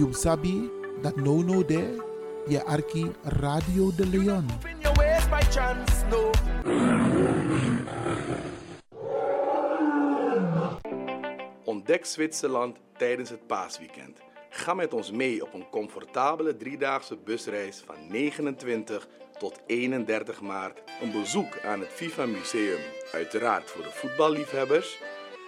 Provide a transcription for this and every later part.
You sabi that no there, ye Archie Radio de Lyon. Ontdek Zwitserland tijdens het paasweekend. Ga met ons mee op een comfortabele driedaagse busreis van 29 tot 31 maart. Een bezoek aan het FIFA Museum, uiteraard voor de voetballiefhebbers.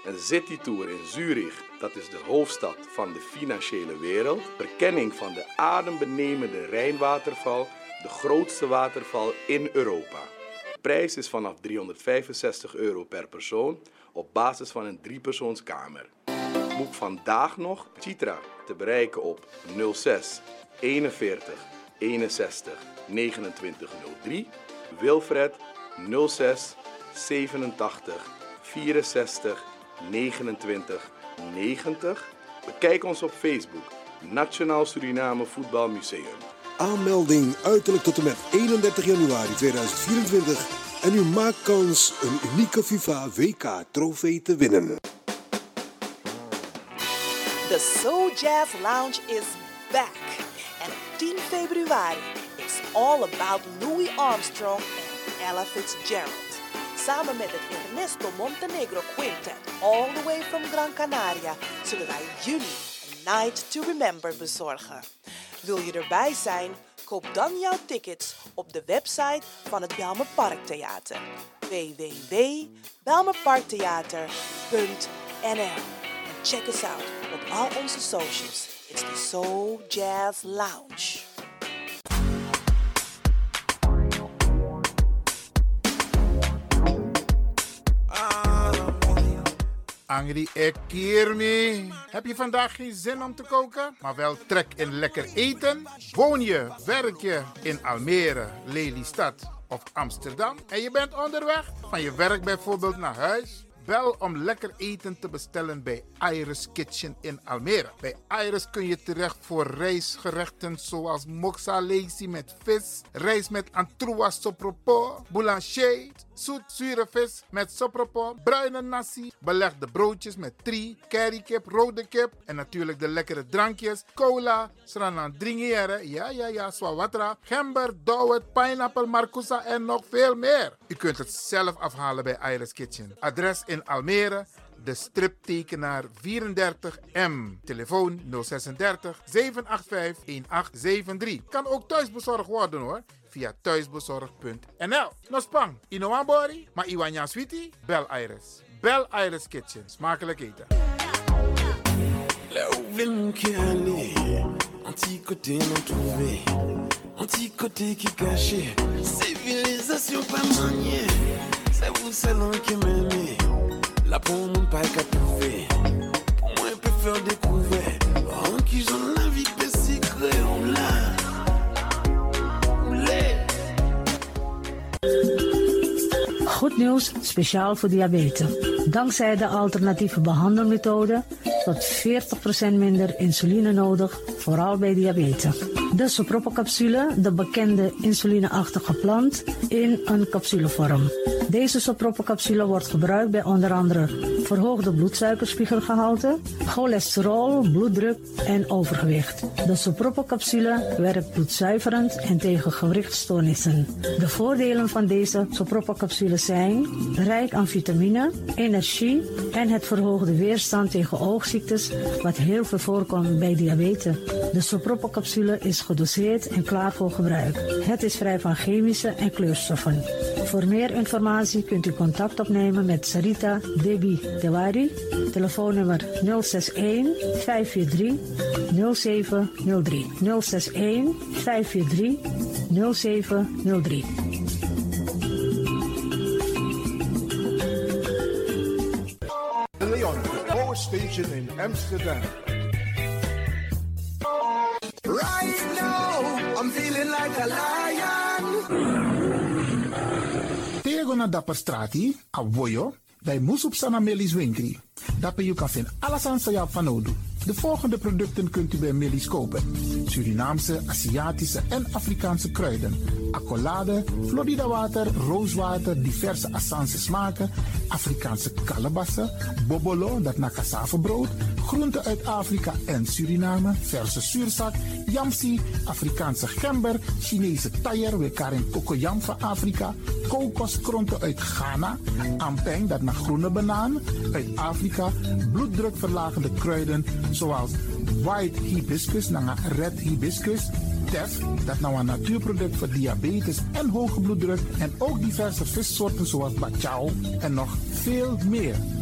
Een citytour in Zurich, dat is de hoofdstad van de financiële wereld. Verkenning van de adembenemende Rijnwaterval, de grootste waterval in Europa. De prijs is vanaf €365 per persoon op basis van een 3-persoonskamer. Boek vandaag nog Chitra te bereiken op 06 41 61 2903. Wilfred 06 87 64 29 90. Bekijk ons op Facebook, Nationaal Suriname Voetbal Museum. Aanmelding uiterlijk tot en met 31 januari 2024. En u maakt kans een unieke FIFA WK-trofee te winnen. The Soul Jazz Lounge is back. En op 10 februari is all about Louis Armstrong en Ella Fitzgerald. Samen met het Ernesto Montenegro Quintet, all the way from Gran Canaria, zullen wij jullie A Night to Remember bezorgen. Wil je erbij zijn? Koop dan jouw tickets op de website van het Belmerparktheater. www.belmerparktheater.nl. En check us out op al onze socials. It's the Soul Jazz Lounge. Angry, ik keer mee. Heb je vandaag geen zin om te koken, maar wel trek in lekker eten? Woon je, werk je in Almere, Lelystad of Amsterdam en je bent onderweg? Van je werk bijvoorbeeld naar huis? Bel om lekker eten te bestellen bij Iris Kitchen in Almere. Bij Iris kun je terecht voor rijstgerechten zoals moxalesi met vis, rijst met antroas sopropo, boulanger, zoet zure vis met sopropo, bruine nasi, belegde broodjes met tri, currykip, rode kip en natuurlijk de lekkere drankjes, cola, sranandringere, swawatra, gember, dowet, pineapple, marcousa en nog veel meer. U kunt het zelf afhalen bij Iris Kitchen. Adres in Almere, de striptekenaar 34M. Telefoon 036 785 1873. Kan ook thuisbezorgd worden hoor, via thuisbezorg.nl. Nospang, Inoan Bori, maar Iwan Jan Sweetie, bel Iris. Bel Iris Kitchen, smakelijk eten. La pou moun pa ka pouve, pou mwen pe fèr dekouve, an ki jan la vi pe sikre ou la, ou le. Goed nieuws, speciaal voor diabetes. Dankzij de alternatieve behandelmethode tot 40% minder insuline nodig, vooral bij diabetes. De Sopropo-capsule, de bekende insulineachtige plant, in een capsulevorm. Deze Sopropo-capsule wordt gebruikt bij onder andere verhoogde bloedsuikerspiegelgehalte, cholesterol, bloeddruk en overgewicht. De Sopropo-capsule werkt bloedzuiverend en tegen gewrichtstoornissen. De voordelen van deze Sopropo-capsule zijn rijk aan vitamine, energie en het verhoogde weerstand tegen oogziektes, wat heel veel voorkomt bij diabetes. De Sopropo-capsule is gedoseerd en klaar voor gebruik. Het is vrij van chemische en kleurstoffen. Voor meer informatie kunt u contact opnemen met Sarita Debi Dewari. Telefoonnummer 061 543 0703. 061 543 0703. De Leon, de Power Station in Amsterdam. Right now, I'm feeling like a lion. Tego na Dapperstrati, Aboyo, bij Moesop Sana Melis Winkri. Dapper je kan vinden alles aan Sayap van Odu. De volgende producten kunt u bij Melis kopen: Surinaamse, Aziatische en Afrikaanse kruiden. accolade, Florida water, rooswater, diverse Assange smaken, Afrikaanse kalebassen, bobolo, dat na cassavebrood, groenten uit Afrika en Suriname, verse zuurzak, yamsi, Afrikaanse gember, Chinese taier, we karen kokoyam van Afrika, kokoskronten uit Ghana, ampeng, dat na groene banaan, uit Afrika, bloeddrukverlagende kruiden, zoals white hibiscus, na red hibiscus, tef, dat nou een natuurproduct voor diabetes en hoge bloeddruk, en ook diverse vissoorten zoals bachao en nog veel meer.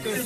De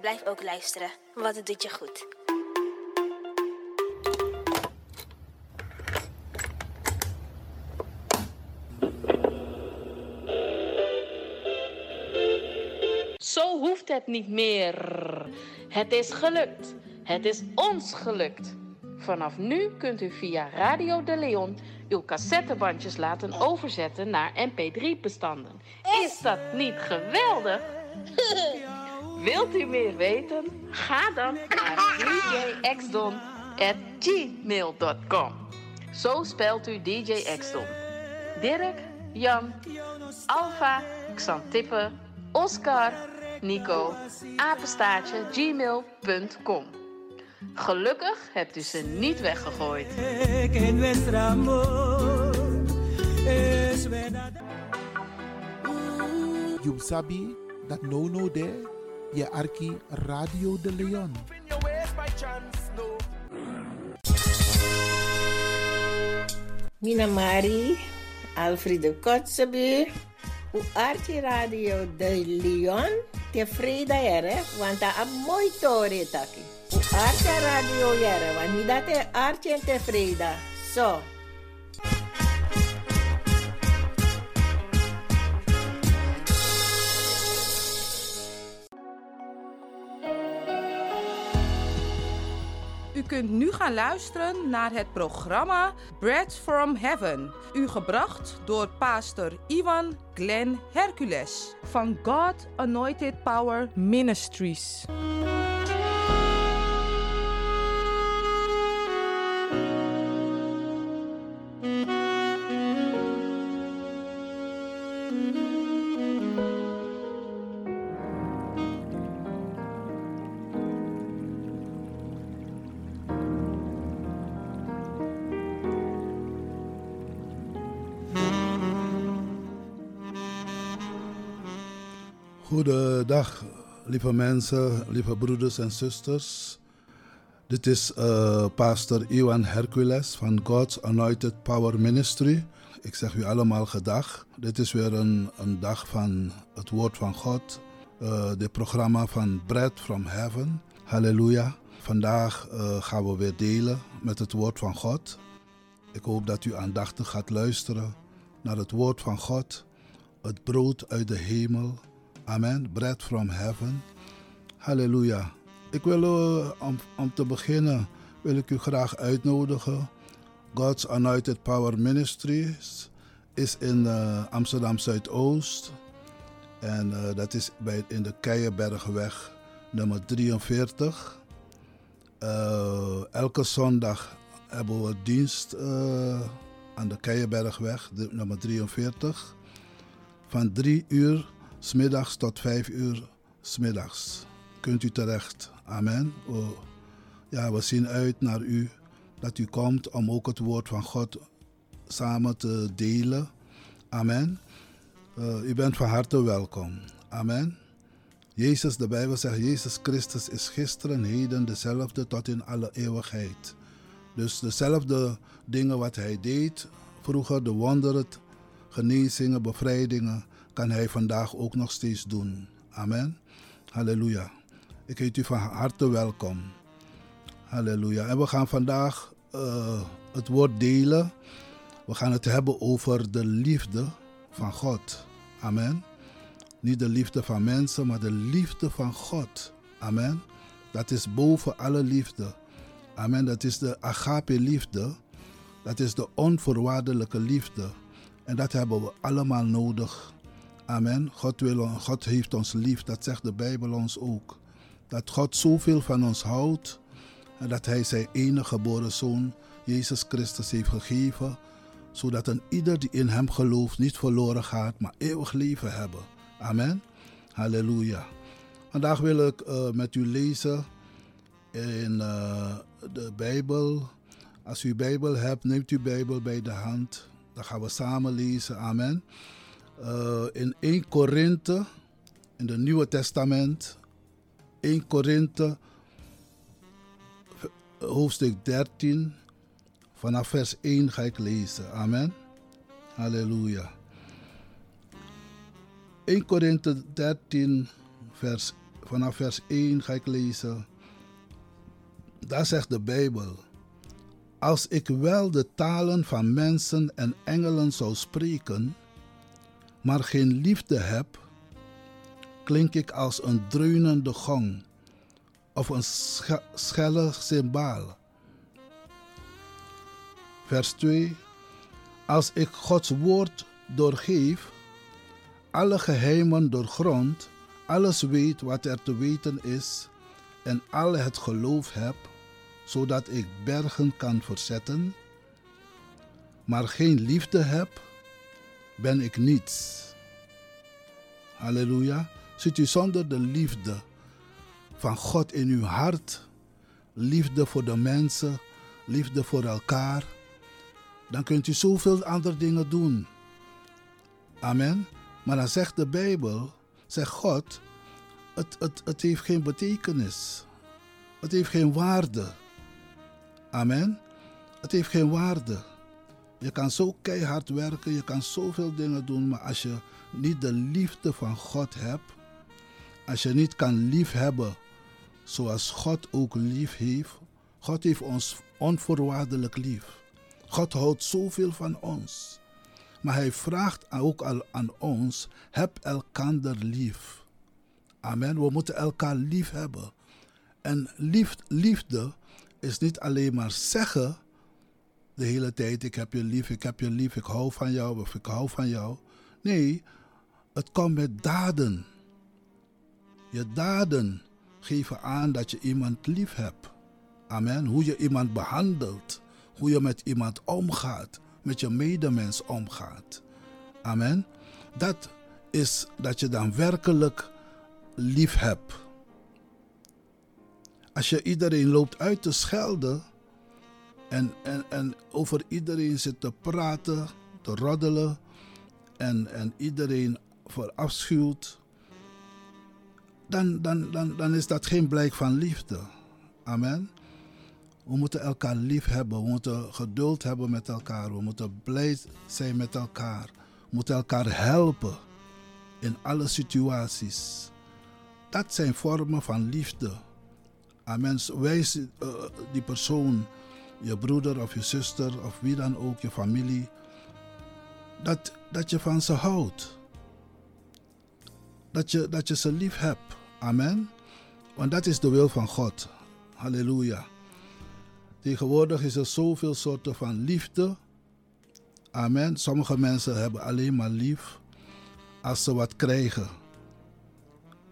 Blijf ook luisteren, want het doet je goed. Zo hoeft het niet meer. Het is gelukt. Het is ons gelukt. Vanaf nu kunt u via Radio de Leon uw cassettebandjes laten overzetten naar mp3-bestanden. Is dat niet geweldig? Wilt u meer weten? Ga dan naar djxdon@gmail.com. Zo spelt u DJ Xdon. Dirk, Jan, Alfa, Xantippe, Oscar, Nico, @gmail.com. Gelukkig hebt u ze niet weggegooid. Jumsabi, dat no there. Je Archie Radio de Leon. Mina Mari, Alfredo Kotzebuur. U Archie Radio de Leon. Tevreden jaren, want dat is mooi toren taki. U Archie Radio jaren, want niet dat is Archie en tevreden. Zo. U kunt nu gaan luisteren naar het programma Bread from Heaven. U gebracht door pastor Iwan Glenn Hercules van God Anointed Power Ministries. Goedendag, lieve mensen, lieve broeders en zusters. Dit is pastor Iwan Hercules van God Anointed Power Ministry. Ik zeg u allemaal gedag. Dit is weer een dag van het woord van God. Dit programma van Bread from Heaven. Halleluja. Vandaag gaan we weer delen met het woord van God. Ik hoop dat u aandachtig gaat luisteren naar het woord van God. Het brood uit de hemel. Amen. Bread from Heaven. Halleluja. Ik wil om te beginnen, wil ik u graag uitnodigen. God's Anointed Power Ministries is in Amsterdam Zuidoost. En dat is in de Keienbergweg nummer 43. Elke zondag hebben we dienst aan de Keienbergweg nummer 43. Van 3 uur 's middags tot 5 uur 's middags. Kunt u terecht. Amen. We zien uit naar u. Dat u komt om ook het woord van God samen te delen. Amen. U bent van harte welkom. Amen. Jezus, de Bijbel zegt, Jezus Christus is gisteren, heden, dezelfde tot in alle eeuwigheid. Dus dezelfde dingen wat hij deed vroeger, de wonderen, genezingen, bevrijdingen, kan hij vandaag ook nog steeds doen. Amen. Halleluja. Ik heet u van harte welkom. Halleluja. En we gaan vandaag het woord delen. We gaan het hebben over de liefde van God. Amen. Niet de liefde van mensen, maar de liefde van God. Amen. Dat is boven alle liefde. Amen. Dat is de agape liefde. Dat is de onvoorwaardelijke liefde. En dat hebben we allemaal nodig. Amen. God heeft ons lief. Dat zegt de Bijbel ons ook. Dat God zoveel van ons houdt. En dat hij zijn enige geboren zoon, Jezus Christus, heeft gegeven. Zodat een ieder die in hem gelooft niet verloren gaat, maar eeuwig leven hebben. Amen. Halleluja. Vandaag wil ik met u lezen in de Bijbel. Als u Bijbel hebt, neemt u Bijbel bij de hand. Dan gaan we samen lezen. Amen. In 1 Korinthe, in het Nieuwe Testament. 1 Korinthe. Hoofdstuk 13, vanaf vers 1 ga ik lezen. Amen. Halleluja. 1 Korinthe 13, vanaf vers 1 ga ik lezen. Daar zegt de Bijbel. Als ik wel de talen van mensen en engelen zou spreken, maar geen liefde heb, klink ik als een dreunende gong. Of een schelle cymbaal. Vers 2. Als ik Gods woord doorgeef, alle geheimen doorgrond, alles weet wat er te weten is en al het geloof heb, zodat ik bergen kan verzetten, maar geen liefde heb, ben ik niets. Halleluja. Zit u zonder de liefde van God in uw hart, liefde voor de mensen, liefde voor elkaar, dan kunt u zoveel andere dingen doen. Amen. Maar dan zegt de Bijbel, zegt God, het heeft geen betekenis. Het heeft geen waarde. Amen. Het heeft geen waarde. Je kan zo keihard werken, je kan zoveel dingen doen, maar als je niet de liefde van God hebt, als je niet kan liefhebben, zoals God ook lief heeft. God heeft ons onvoorwaardelijk lief. God houdt zoveel van ons. Maar hij vraagt ook al aan ons, heb elkander lief. Amen. We moeten elkaar lief hebben. En liefde is niet alleen maar zeggen de hele tijd, ik heb je lief, ik hou van jou of ik hou van jou. Nee, het komt met daden. Je daden geven aan dat je iemand lief hebt. Amen. Hoe je iemand behandelt. Hoe je met iemand omgaat. Met je medemens omgaat. Amen. Dat is dat je dan werkelijk lief hebt. Als je iedereen loopt uit te schelden. En over iedereen zit te praten. Te roddelen. En iedereen verafschuwt. Dan is dat geen blijk van liefde. Amen. We moeten elkaar lief hebben, we moeten geduld hebben met elkaar, we moeten blij zijn met elkaar. We moeten elkaar helpen in alle situaties. Dat zijn vormen van liefde. Amen. Wijs die persoon, je broeder of je zuster of wie dan ook, je familie, dat je van ze houdt. Dat je ze lief hebt. Amen. Want dat is de wil van God. Halleluja. Tegenwoordig is er zoveel soorten van liefde. Amen. Sommige mensen hebben alleen maar lief als ze wat krijgen.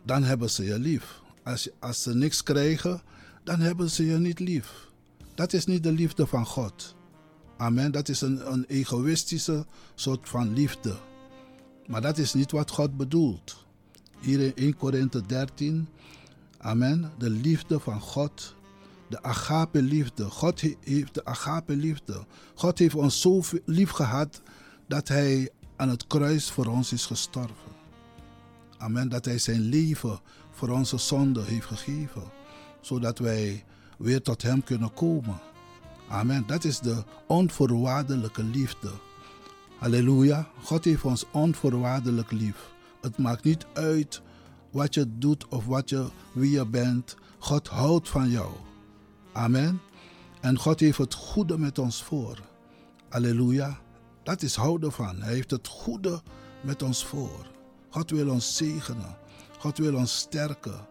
Dan hebben ze je lief. Als ze niks krijgen, dan hebben ze je niet lief. Dat is niet de liefde van God. Amen. Dat is een egoïstische soort van liefde. Maar dat is niet wat God bedoelt. Hier in 1 Korinthe 13. Amen. De liefde van God. De agape liefde. God heeft de agape liefde. God heeft ons zo lief gehad dat hij aan het kruis voor ons is gestorven. Amen. Dat hij zijn leven voor onze zonde heeft gegeven. Zodat wij weer tot hem kunnen komen. Amen. Dat is de onvoorwaardelijke liefde. Halleluja. God heeft ons onvoorwaardelijk lief. Het maakt niet uit wat je doet of wie je bent. God houdt van jou. Amen. En God heeft het goede met ons voor. Halleluja. Dat is houden van. Hij heeft het goede met ons voor. God wil ons zegenen. God wil ons sterken.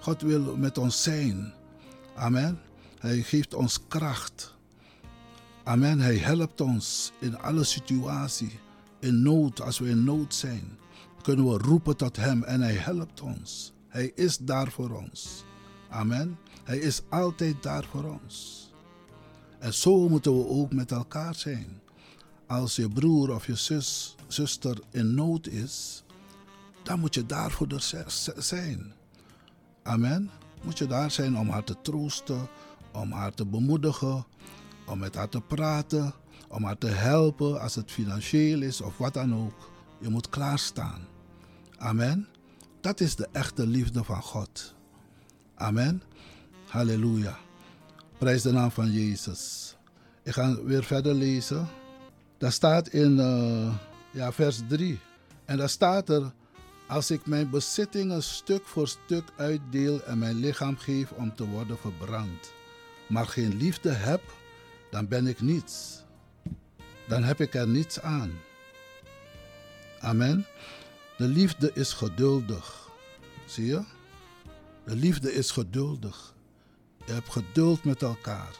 God wil met ons zijn. Amen. Hij geeft ons kracht. Amen. Hij helpt ons in alle situatie. In nood, als we in nood zijn, kunnen we roepen tot hem en hij helpt ons. Hij is daar voor ons. Amen. Hij is altijd daar voor ons. En zo moeten we ook met elkaar zijn. Als je broer of je zuster in nood is, dan moet je daar voor haar zijn. Amen. Moet je daar zijn om haar te troosten, om haar te bemoedigen, om met haar te praten, om haar te helpen als het financieel is of wat dan ook. Je moet klaarstaan. Amen. Dat is de echte liefde van God. Amen. Halleluja. Prijs de naam van Jezus. Ik ga weer verder lezen. Daar staat in vers 3. En daar staat er: als ik mijn bezittingen stuk voor stuk uitdeel en mijn lichaam geef om te worden verbrand, maar geen liefde heb, dan ben ik niets. Dan heb ik er niets aan. Amen. De liefde is geduldig. Zie je? De liefde is geduldig. Je hebt geduld met elkaar.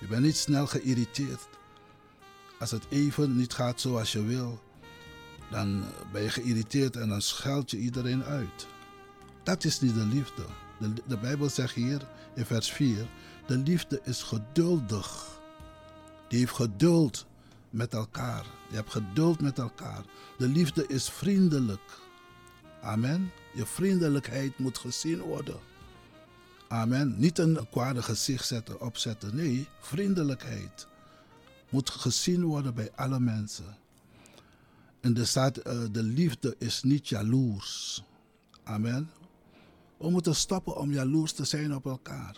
Je bent niet snel geïrriteerd. Als het even niet gaat zoals je wil, dan ben je geïrriteerd en dan scheld je iedereen uit. Dat is niet de liefde. De Bijbel zegt hier in vers 4: de liefde is geduldig. Die heeft geduld met elkaar. Je hebt geduld met elkaar. De liefde is vriendelijk. Amen. Je vriendelijkheid moet gezien worden. Amen. Niet een kwade gezicht opzetten. Nee, vriendelijkheid moet gezien worden bij alle mensen. En er staat, de liefde is niet jaloers. Amen. We moeten stoppen om jaloers te zijn op elkaar.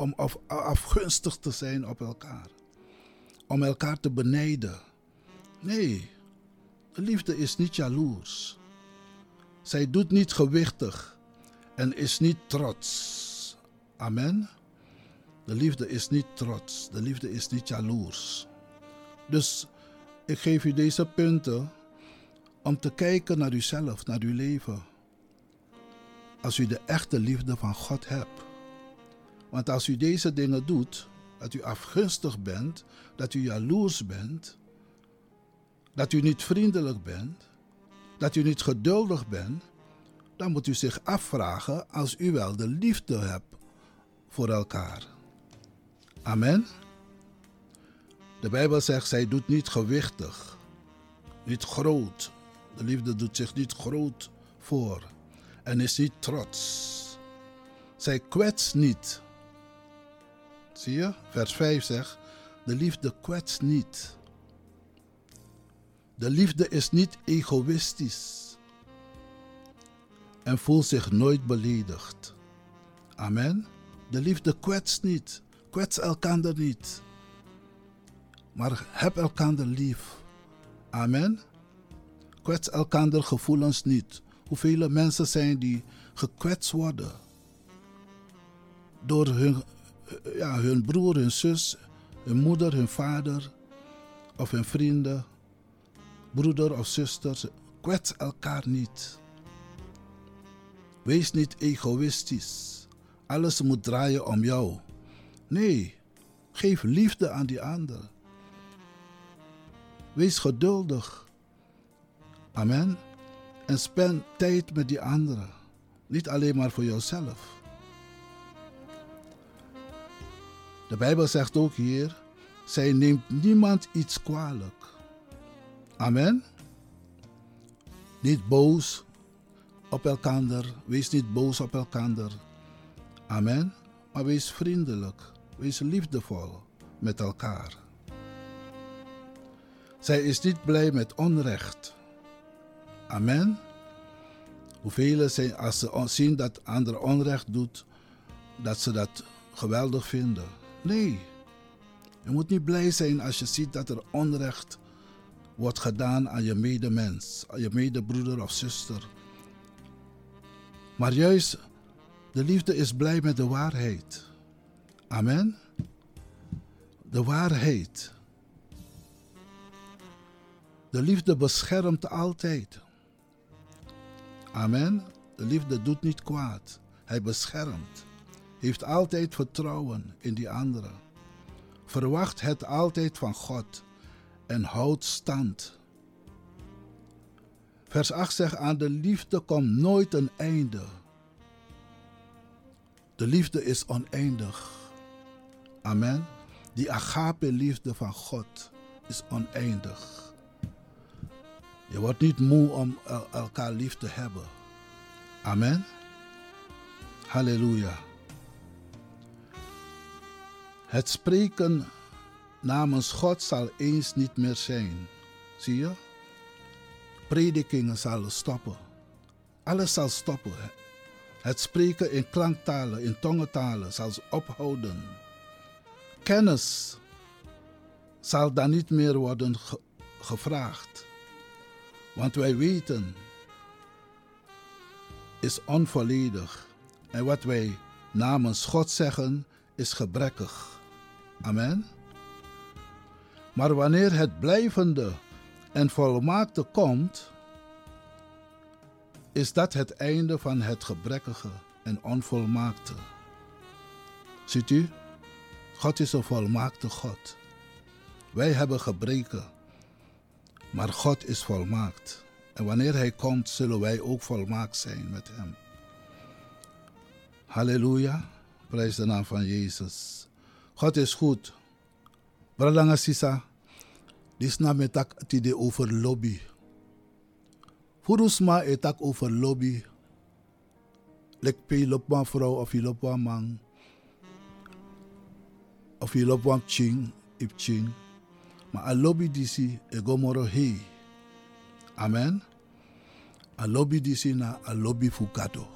Of afgunstig te zijn op elkaar. Om elkaar te benijden. Nee, de liefde is niet jaloers. Zij doet niet gewichtig en is niet trots. Amen. De liefde is niet trots. De liefde is niet jaloers. Dus ik geef u deze punten om te kijken naar uzelf, naar uw leven. Als u de echte liefde van God hebt. Want als u deze dingen doet, dat u afgunstig bent, dat u jaloers bent, dat u niet vriendelijk bent, dat u niet geduldig bent, dan moet u zich afvragen als u wel de liefde hebt voor elkaar. Amen. De Bijbel zegt, zij doet niet gewichtig, niet groot. De liefde doet zich niet groot voor en is niet trots. Zij kwetst niet. Zie je? Vers 5 zegt, de liefde kwetst niet. De liefde is niet egoïstisch en voelt zich nooit beledigd. Amen. De liefde kwetst niet. Kwets elkander niet, maar heb elkander lief. Amen. Kwets elkander gevoelens niet. Hoeveel mensen zijn die gekwetst worden door hun broer, hun zus, hun moeder, hun vader of hun vrienden, broeder of zuster. Kwets elkaar niet. Wees niet egoïstisch. Alles moet draaien om jou. Nee, geef liefde aan die ander. Wees geduldig. Amen. En spend tijd met die anderen. Niet alleen maar voor jouzelf. De Bijbel zegt ook hier, zij neemt niemand iets kwalijk. Amen. Niet boos op elkander. Wees niet boos op elkander. Amen. Maar wees vriendelijk. Wees liefdevol met elkaar. Zij is niet blij met onrecht. Amen. Hoeveel zijn, als ze zien dat anderen onrecht doet, dat ze dat geweldig vinden. Nee. Je moet niet blij zijn als je ziet dat er onrecht wordt gedaan aan je medemens, aan je medebroeder of zuster. Maar juist, de liefde is blij met de waarheid. Amen. De waarheid. De liefde beschermt altijd. Amen. De liefde doet niet kwaad. Hij beschermt. Heeft altijd vertrouwen in die anderen. Verwacht het altijd van God en houdt stand. Vers 8 zegt, aan de liefde komt nooit een einde. De liefde is oneindig. Amen. Die agape liefde van God is oneindig. Je wordt niet moe om elkaar lief te hebben. Amen. Halleluja. Het spreken namens God zal eens niet meer zijn. Zie je? Predikingen zullen stoppen. Alles zal stoppen. Het spreken in klanktalen, in tongentalen zal ophouden. Kennis zal dan niet meer worden gevraagd. Want wij weten is onvolledig. En wat wij namens God zeggen is gebrekkig. Amen. Maar wanneer het blijvende en volmaakte komt, is dat het einde van het gebrekkige en onvolmaakte. Ziet u? God is een volmaakte God. Wij hebben gebreken. Maar God is volmaakt. En wanneer Hij komt, zullen wij ook volmaakt zijn met Hem. Halleluja. Prijs de naam van Jezus. God is goed. Bralanga Sisa. Dit naam is tak over lobby. Furusma is tak over lobby. Lekpe je loopt van vrouw of je loopt van man. Of je loopt van ching, ip ching. Maar alobi disi egomoro hei. Amen. Alobi disi na alobi fukado.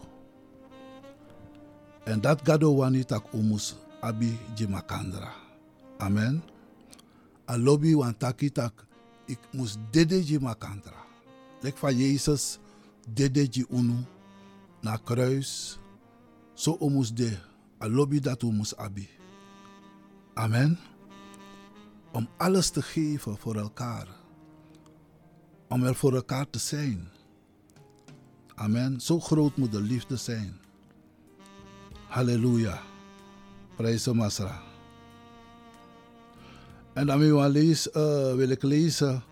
En dat gado wani tak umus abi jimakandra. Amen. Alobi wan taki tak ik mus dede jimakandra. Lek van Jezus dede ji unu na kruis. So umus de alobi dat umus abi. Amen. Om alles te geven voor elkaar. Om er voor elkaar te zijn. Amen. Zo groot moet de liefde zijn. Halleluja. Prijs de Masra. En dan wil ik lezen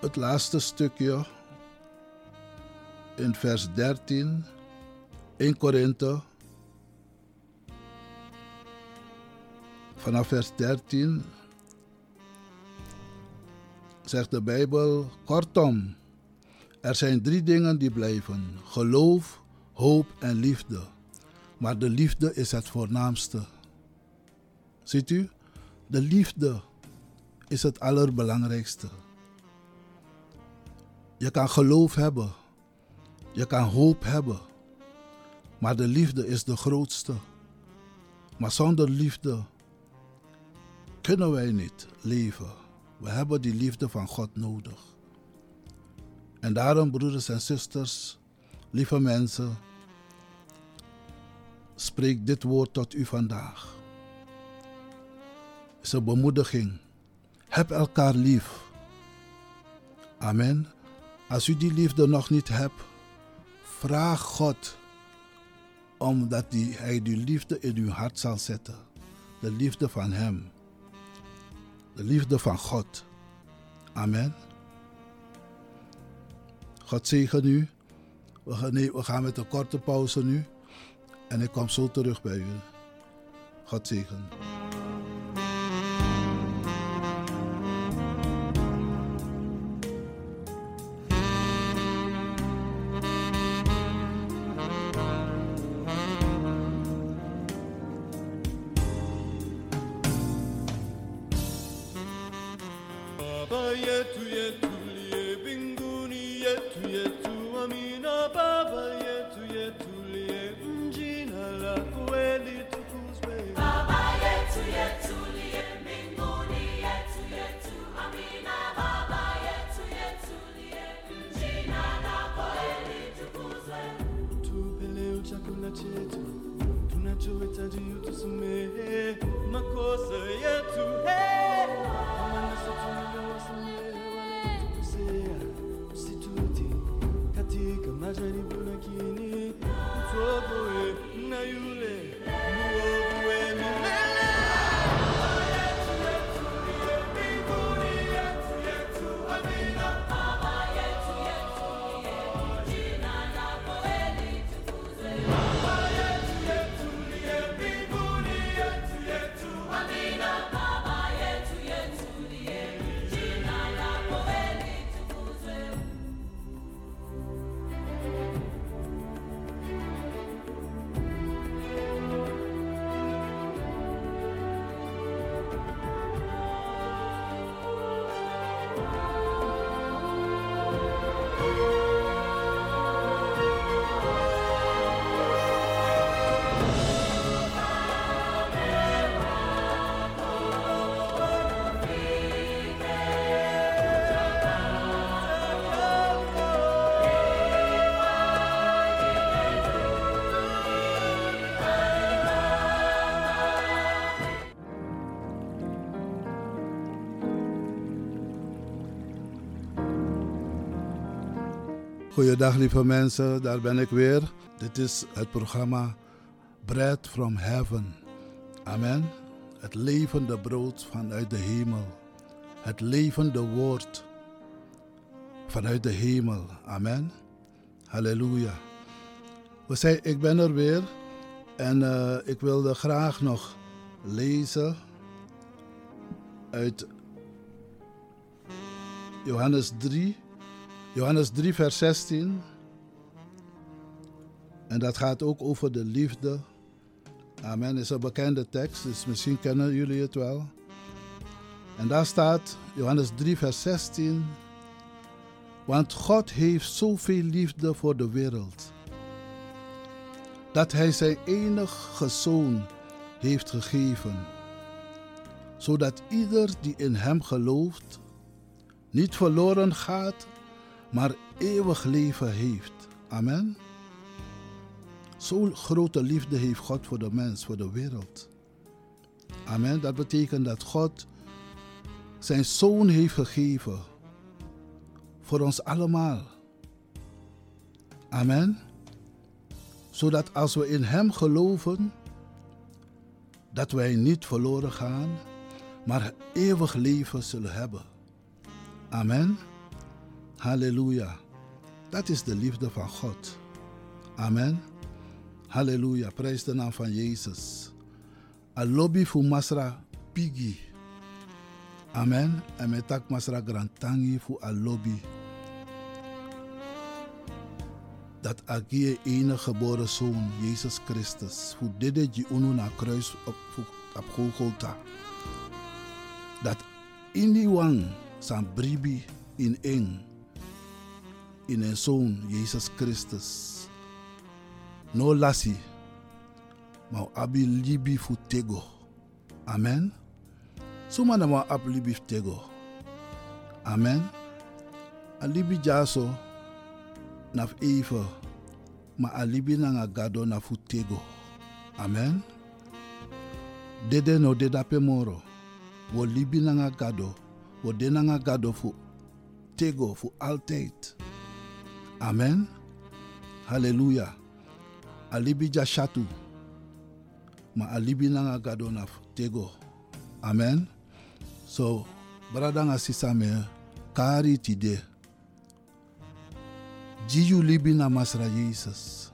het laatste stukje in vers 13 in Korinthe. Vanaf vers 13 zegt de Bijbel, kortom, er zijn 3 dingen die blijven. Geloof, hoop en liefde. Maar de liefde is het voornaamste. Ziet u? De liefde is het allerbelangrijkste. Je kan geloof hebben. Je kan hoop hebben. Maar de liefde is de grootste. Maar zonder liefde kunnen wij niet leven. We hebben die liefde van God nodig. En daarom, broeders en zusters, lieve mensen, spreek dit woord tot u vandaag. Het is een bemoediging. Heb elkaar lief. Amen. Als u die liefde nog niet hebt, vraag God omdat Hij die liefde in uw hart zal zetten. De liefde van Hem. De liefde van God. Amen. God zegen u. We gaan met een korte pauze nu. En ik kom zo terug bij u. God zegen. Goeiedag lieve mensen, daar ben ik weer. Dit is het programma Bread from Heaven. Amen. Het levende brood vanuit de hemel. Het levende woord vanuit de hemel. Amen. Halleluja. Ik ben er weer en ik wilde graag nog lezen uit Johannes 3 vers 16. En dat gaat ook over de liefde. Amen, is een bekende tekst, dus misschien kennen jullie het wel. En daar staat Johannes 3 vers 16. Want God heeft zoveel liefde voor de wereld, dat Hij zijn enige Zoon heeft gegeven, zodat ieder die in Hem gelooft niet verloren gaat, maar eeuwig leven heeft. Amen. Zo'n grote liefde heeft God voor de mens, voor de wereld. Amen. Dat betekent dat God zijn Zoon heeft gegeven voor ons allemaal. Amen. Zodat als we in Hem geloven, dat wij niet verloren gaan, maar eeuwig leven zullen hebben. Amen. Halleluja. Dat is de liefde van God. Amen. Halleluja. Prijs de naam van Jezus. Alobi fu masra pigi. Amen. En metak masra grantangi fu alobi. Dat agie enige geboren Zoon, Jezus Christus, fu dede ji unu na kruis op Golgotha. Dat in die wang san bribi in eng. In een Zoon, Jezus Christus. No lassie. mau abi libi futego. Amen. Suma na mau abi libi futego. Amen. Alibi jaso naf eva ma alibi nanga gado na futego. Amen. Dede no deda pemoro. Wo libi nanga gado. Wo de nanga gado fu tego fu altijd. Amen. Hallelujah. Alibi jashatu. Ma alibi nanga gado na tego. Amen. So, brada nga sisame kari tide. Jiu libi na masra Jesus.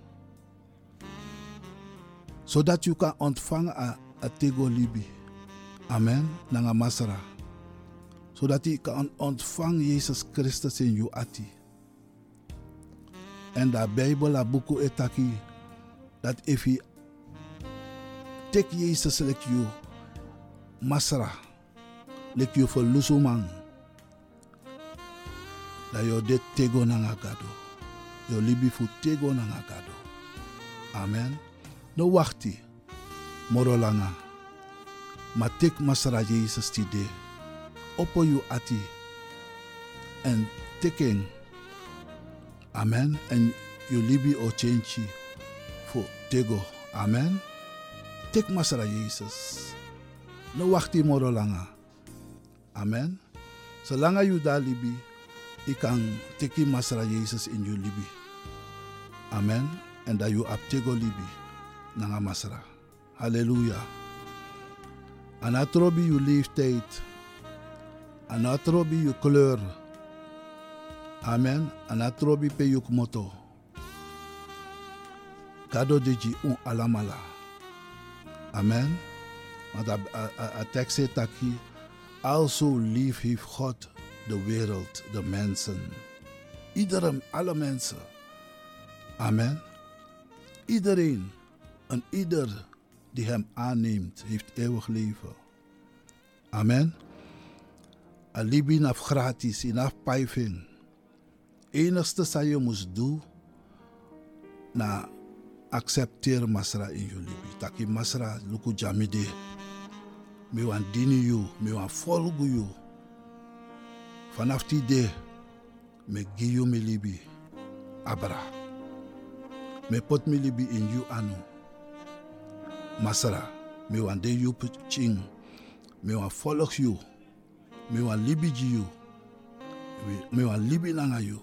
So that you can ontfang a tego libi. Amen. Nanga masra. So that you can ontfang Jesus Christus in you ati. And the Bible a buku etaki that if he take Jesus like you masra, like you for lusuman, that you de tego nangakado, you libi fu tego nangakado. Amen. No wachti morolanga, ma take masra Jesus today, open you ati and taking. Amen. And you libi or change for tego. Amen. Take masara Jesus. No wachti moro langa. Amen. So langa you da libi, you can take masara Jesus in your libi. Amen. And that you abtego libi nanga masara. Hallelujah. And atrobi you leeftijd. And atrobi you kleur. Amen. Anatrobi pe yuk moto. Kado deji un alamala. Amen. Want a tekst taki. Also lief heeft God de wereld, de mensen. Iedereen, alle mensen. Amen. Iedereen en ieder die hem aanneemt, heeft eeuwig leven. Amen. Alibi naf gratis, inaf paiving. Enigste sa je moest doen, na accepteer masra in je libi. Taki masra luku jamide. Me wan dini you, me wan volgu you. Vanaf die day, me gi you me libi. Abra. Me pot me libi in you anu. Masra, me wan de you ching. Me wan volg you. Me wan libi ji you. Me wan libi nanga you.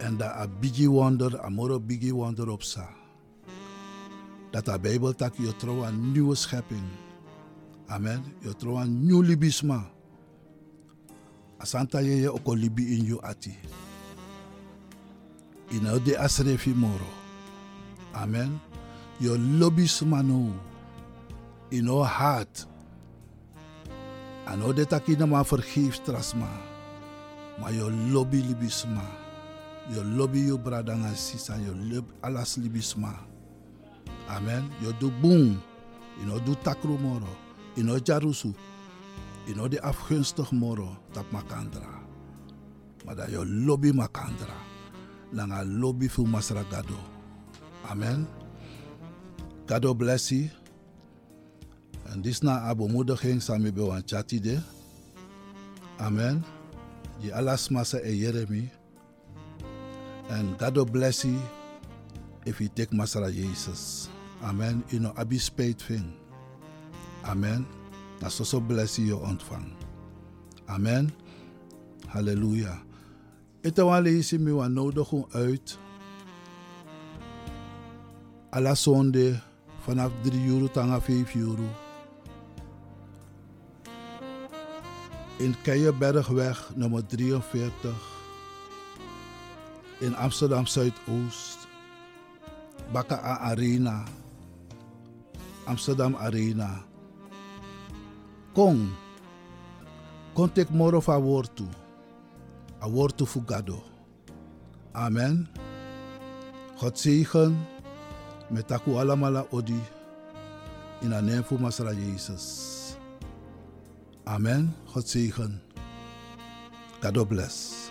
En dat a biggie wonder, a moro biggie wonder op sa. Dat de Bijbel tak je trouw een nieuwe schepping. Amen. Je trouw een nieuw libisma. Asanta je ook libi in je ati. In de asrefi moro. Amen. Je lobisma no. In o hart. En o de takina ma vergeef trasma. Maar je lobby libisma. Je lobby je brada en sis en je lobby alles libisma. Amen. Je doet boom. Je doet takro moro. Je doet jarusu. Je doet de afgunstig moro. Dat makandra. Maar dat je lobby makandra. Dan ga lobby voor masra gado. Amen. Gado bless you. En dit is na abomoediging samen bij een chatide. Amen. Je alles massa en Jeremie. And God bless you if you take Masara Jesus. Amen. You know, abis paid thing. Amen. That's also bless you your ontvang. Amen. Hallelujah. Etawan lees me wan nodig uit. Alla zonde vanaf 3 euro tanga 5 euro. In Keienbergweg nummer 43. In Amsterdam Zuidoost, Bakka Arena, Amsterdam Arena. Kom tek moro van woord toe. A woord toe voor Gado. Amen. God zegen met taku alamala odi in de naam van Masra Jezus. Amen. God zegen. Gado bless.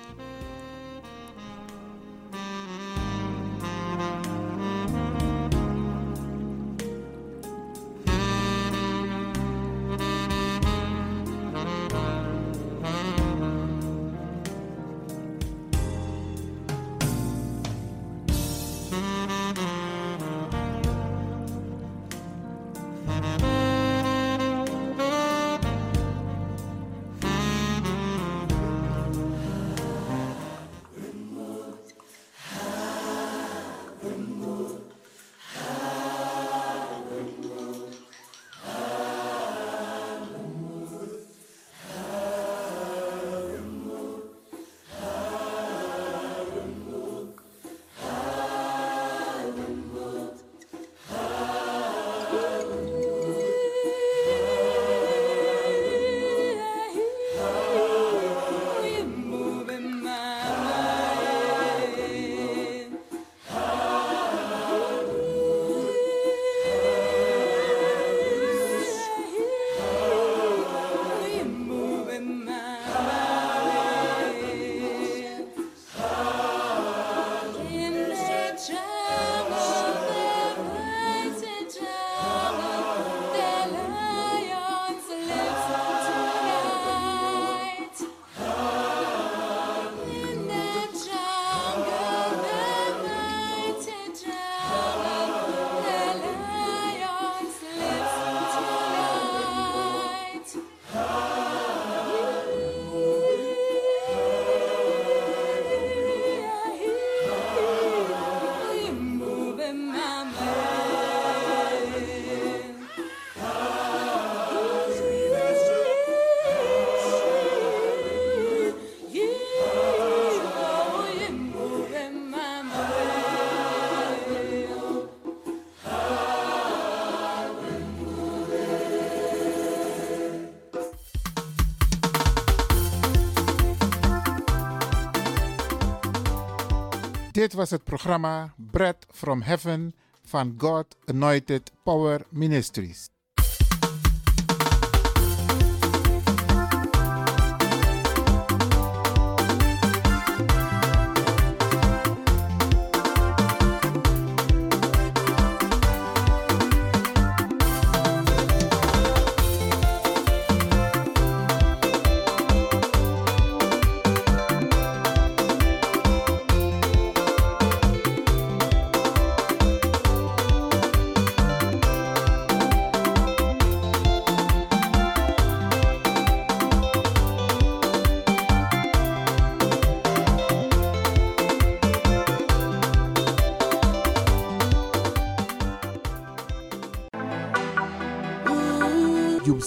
Dit was het programma Bread from Heaven van God Anointed Power Ministries.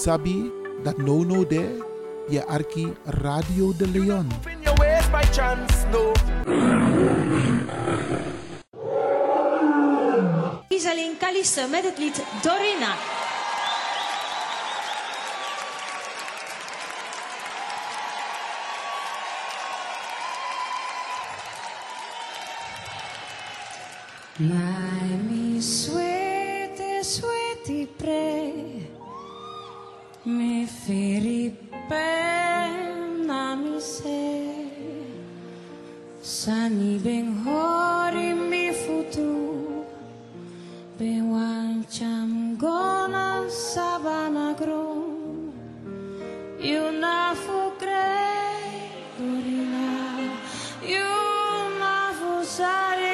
Sabi dat no there, je Archie Radio de Lyon. Isalin Kalisse met het lied Dorina. My me sweetie, sweetie pray. Mi Filipena mi se Sani ben hori mi futu Ben wancham gona sabanagron Yuna fu Gregorina Yuna fu Sari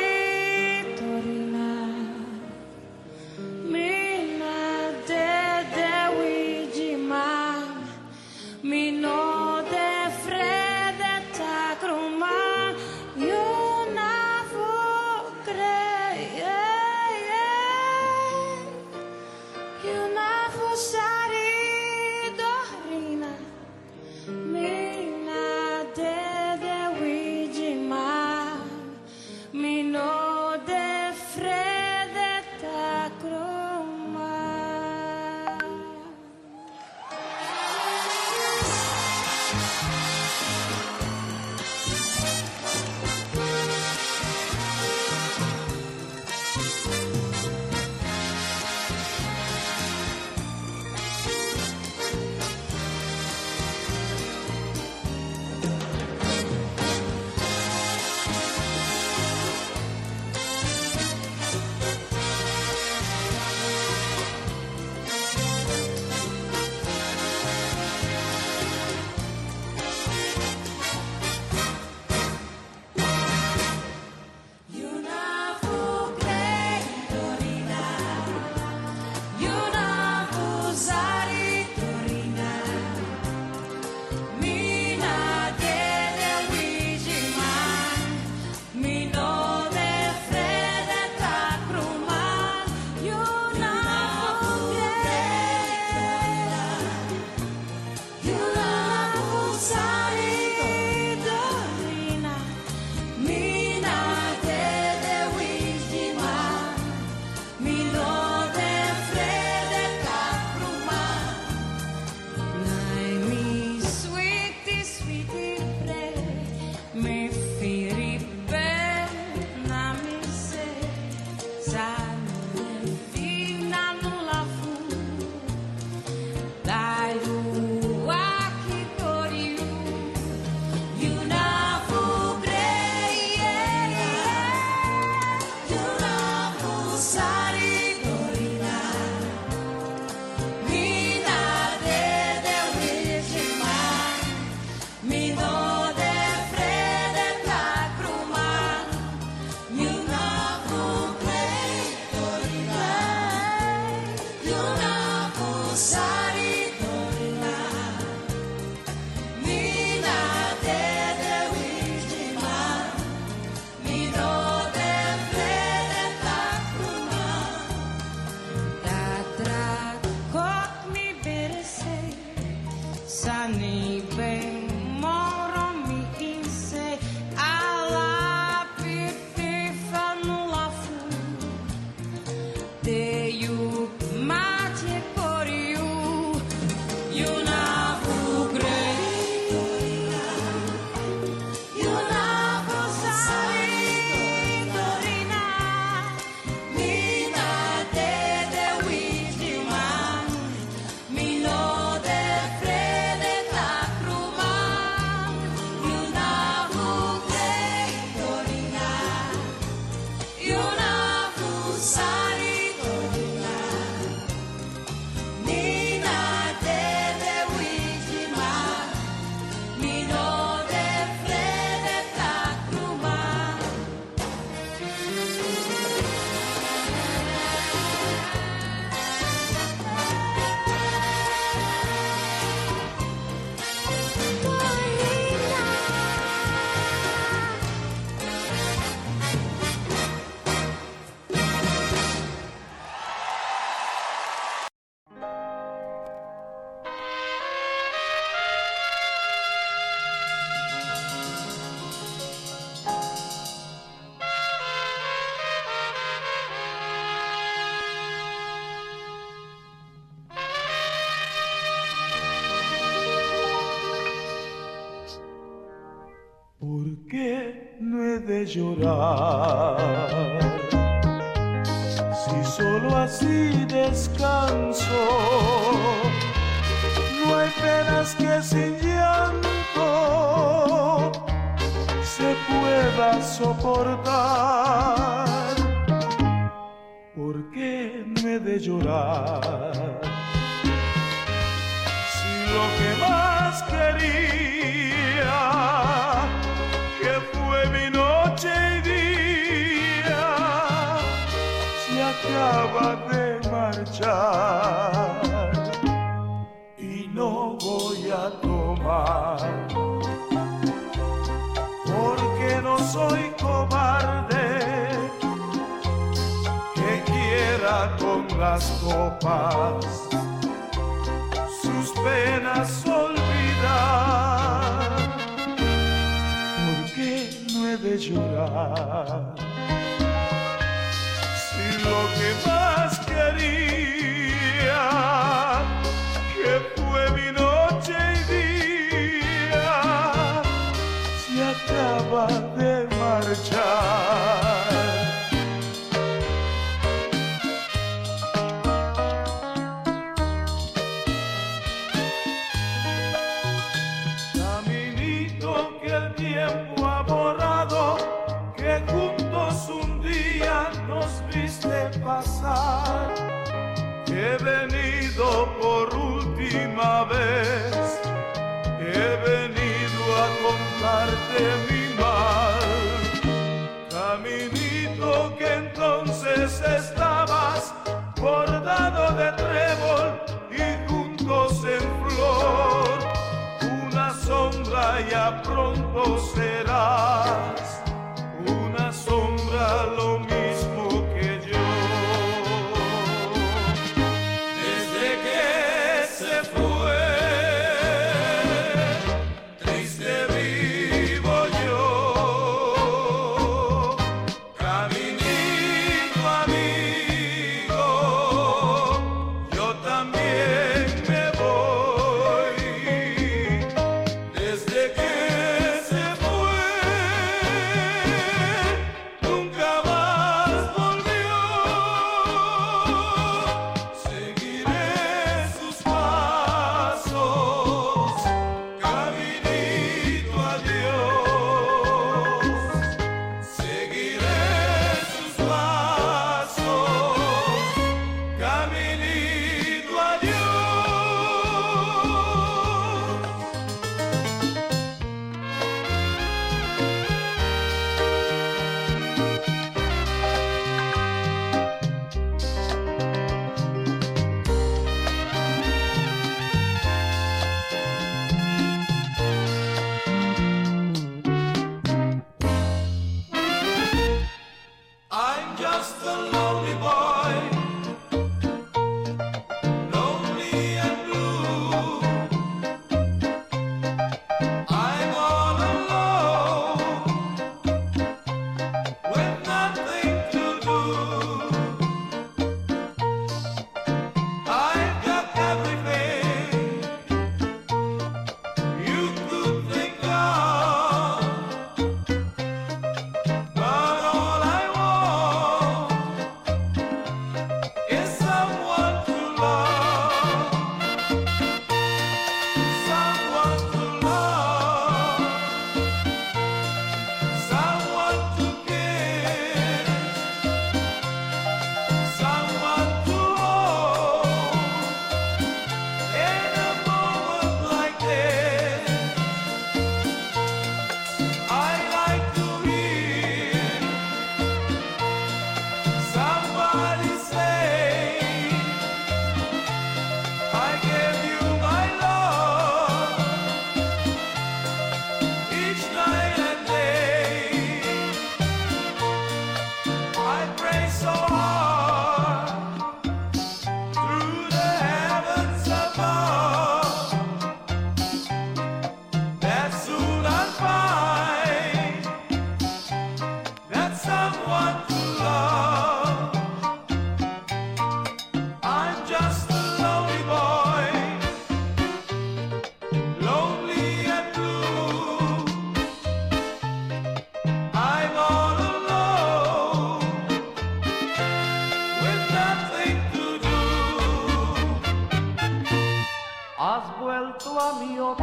¿Por qué no he de llorar? Si solo así descanso, no hay penas que sin llanto se pueda soportar. ¿Por qué no he de llorar? Si lo que más quería, que fue mi noche y día, se acaba de marchar y no voy a tomar, porque no soy cobarde que quiera con las copas sus penas olvidar. ¿Por qué no he de llorar? Si lo que más quería, que fue mi noche y día, se acaba de marchar. Pasar, he venido por última vez, he venido a contarte mi mal, caminito que entonces estabas bordado de trébol y juntos en flor, una sombra ya pronto serás, una sombra lo mismo que nunca va.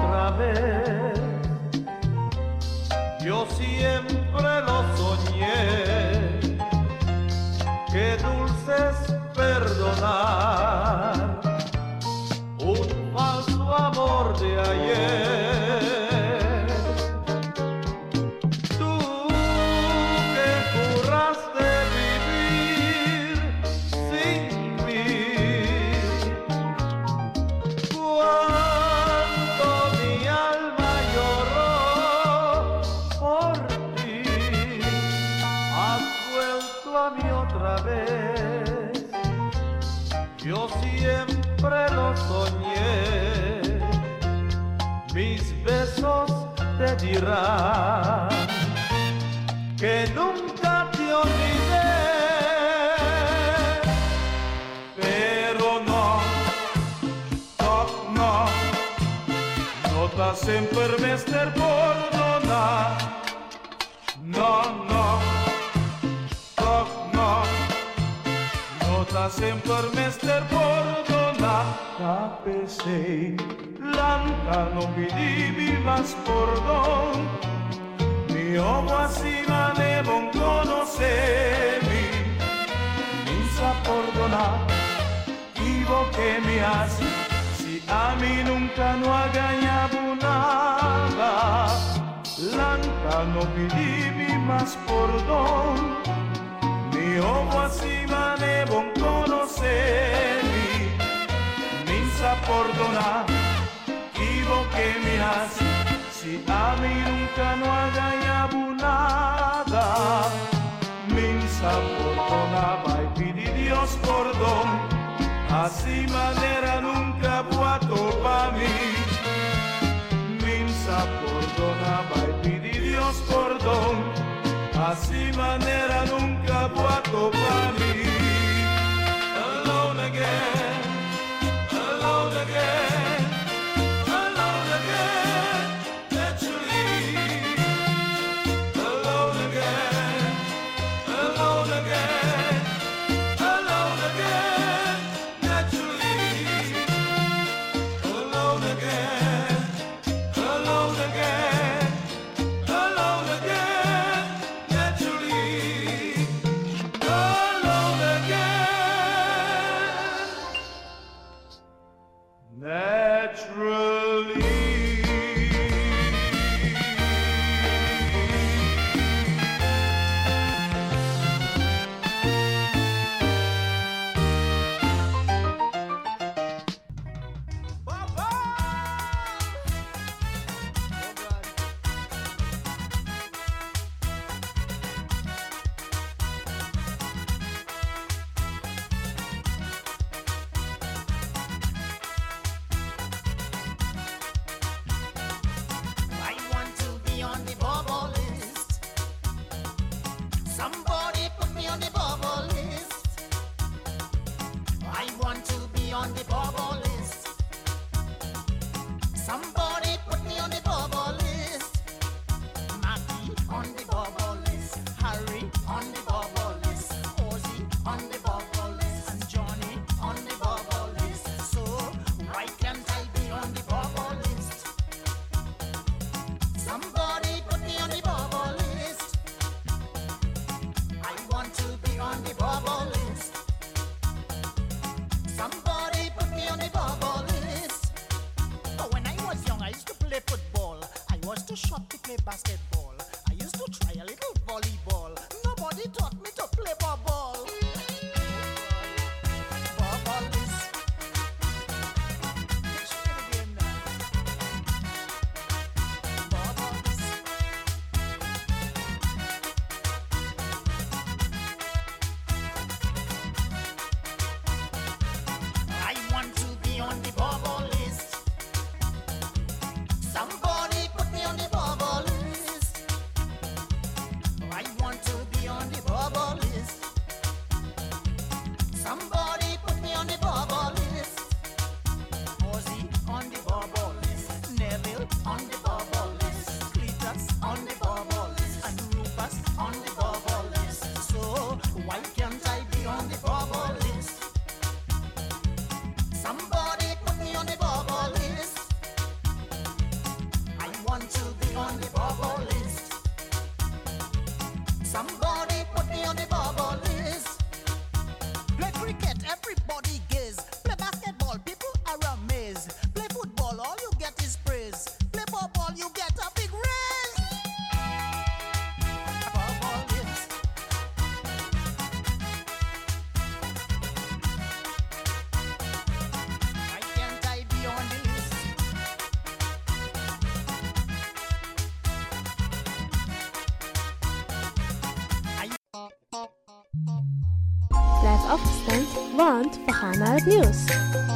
otra vez. Yo siempre lo soñé, qué dulce es perdonar un falso amor de ayer. Te dirá que nunca te olvidé, pero no, no, no, no t'has sempre més de perdonar. No, no, no, no, no t'has sempre més de perdonar. Capesei Blanca, no pedí más perdón. Mi obra sin anebón conocer mi. Misa perdonar, digo que me hace. Si a mí nunca no ha ganado nada. Blanca, no pedí más perdón. Mi obra sin anebón conocer mi. Misa perdonar. Que me hace, si a mí nunca no haya nada, minsa fortuna va y pide Dios perdón, así manera nunca puedo para mí, minsa fortuna va y pide Dios perdón, así manera nunca puedo para mí, alone again, alone again. Somebody put me on the bubble list. I afgestemd, want we gaan naar het nieuws.